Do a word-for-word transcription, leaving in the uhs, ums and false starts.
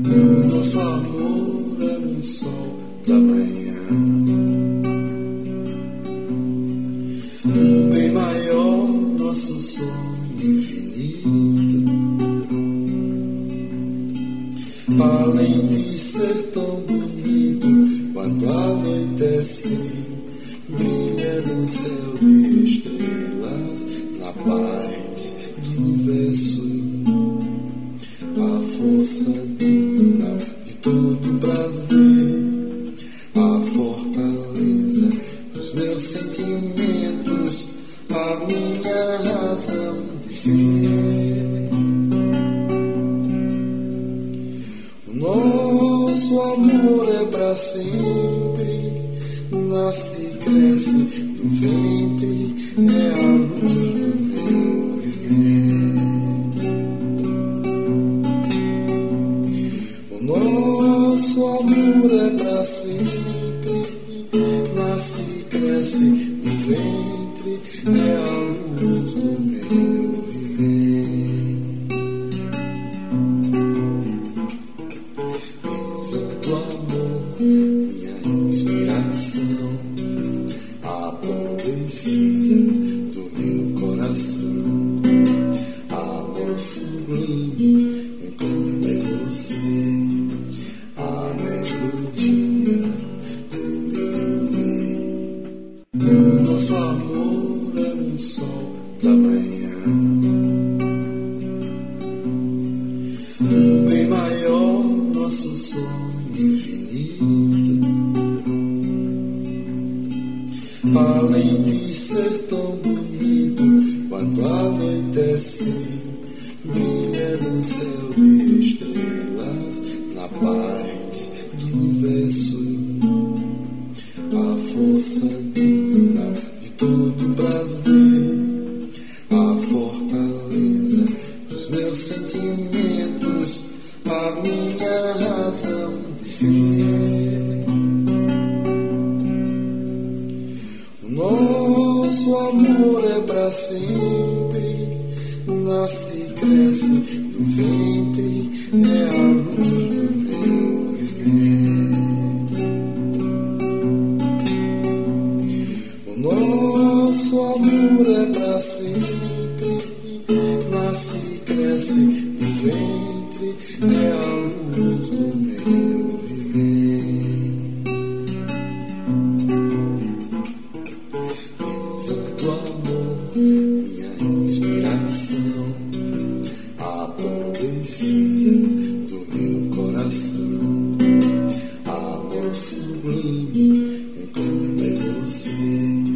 O nosso amor era um sol da manhã, um bem maior, nosso sonho infinito. Além de ser tão bonito, quando anoitece, brilha no céu de estrelas, na paz do verso, a força divina de todo prazer, a fortaleza dos meus sentimentos, a minha razão de ser. O nosso amor é pra sempre, nasce e cresce do ventre, é a luz do meu viver. Nosso amor é pra sempre, nasce e cresce no ventre, é a luz do meu viver. Eis o teu amor, minha inspiração, a poesia do meu coração, amor sublime. Nosso amor era um sol da manhã, um bem maior, nosso sonho infinito. Além de ser tão bonito, quando anoitece, brilha no céu de estrelas, na paz do verso, a força divina de todo prazer, a fortaleza dos meus sentimentos, a minha razão de ser. O nosso amor é pra sempre, nasce e cresce do ventre, é a luz do meu viver. Nosso amor é pra sempre, nasce e cresce no ventre, é a luz do meu viver. Eis o teu amor, minha inspiração, a poesia do meu coração, amor sublime, encontrei você.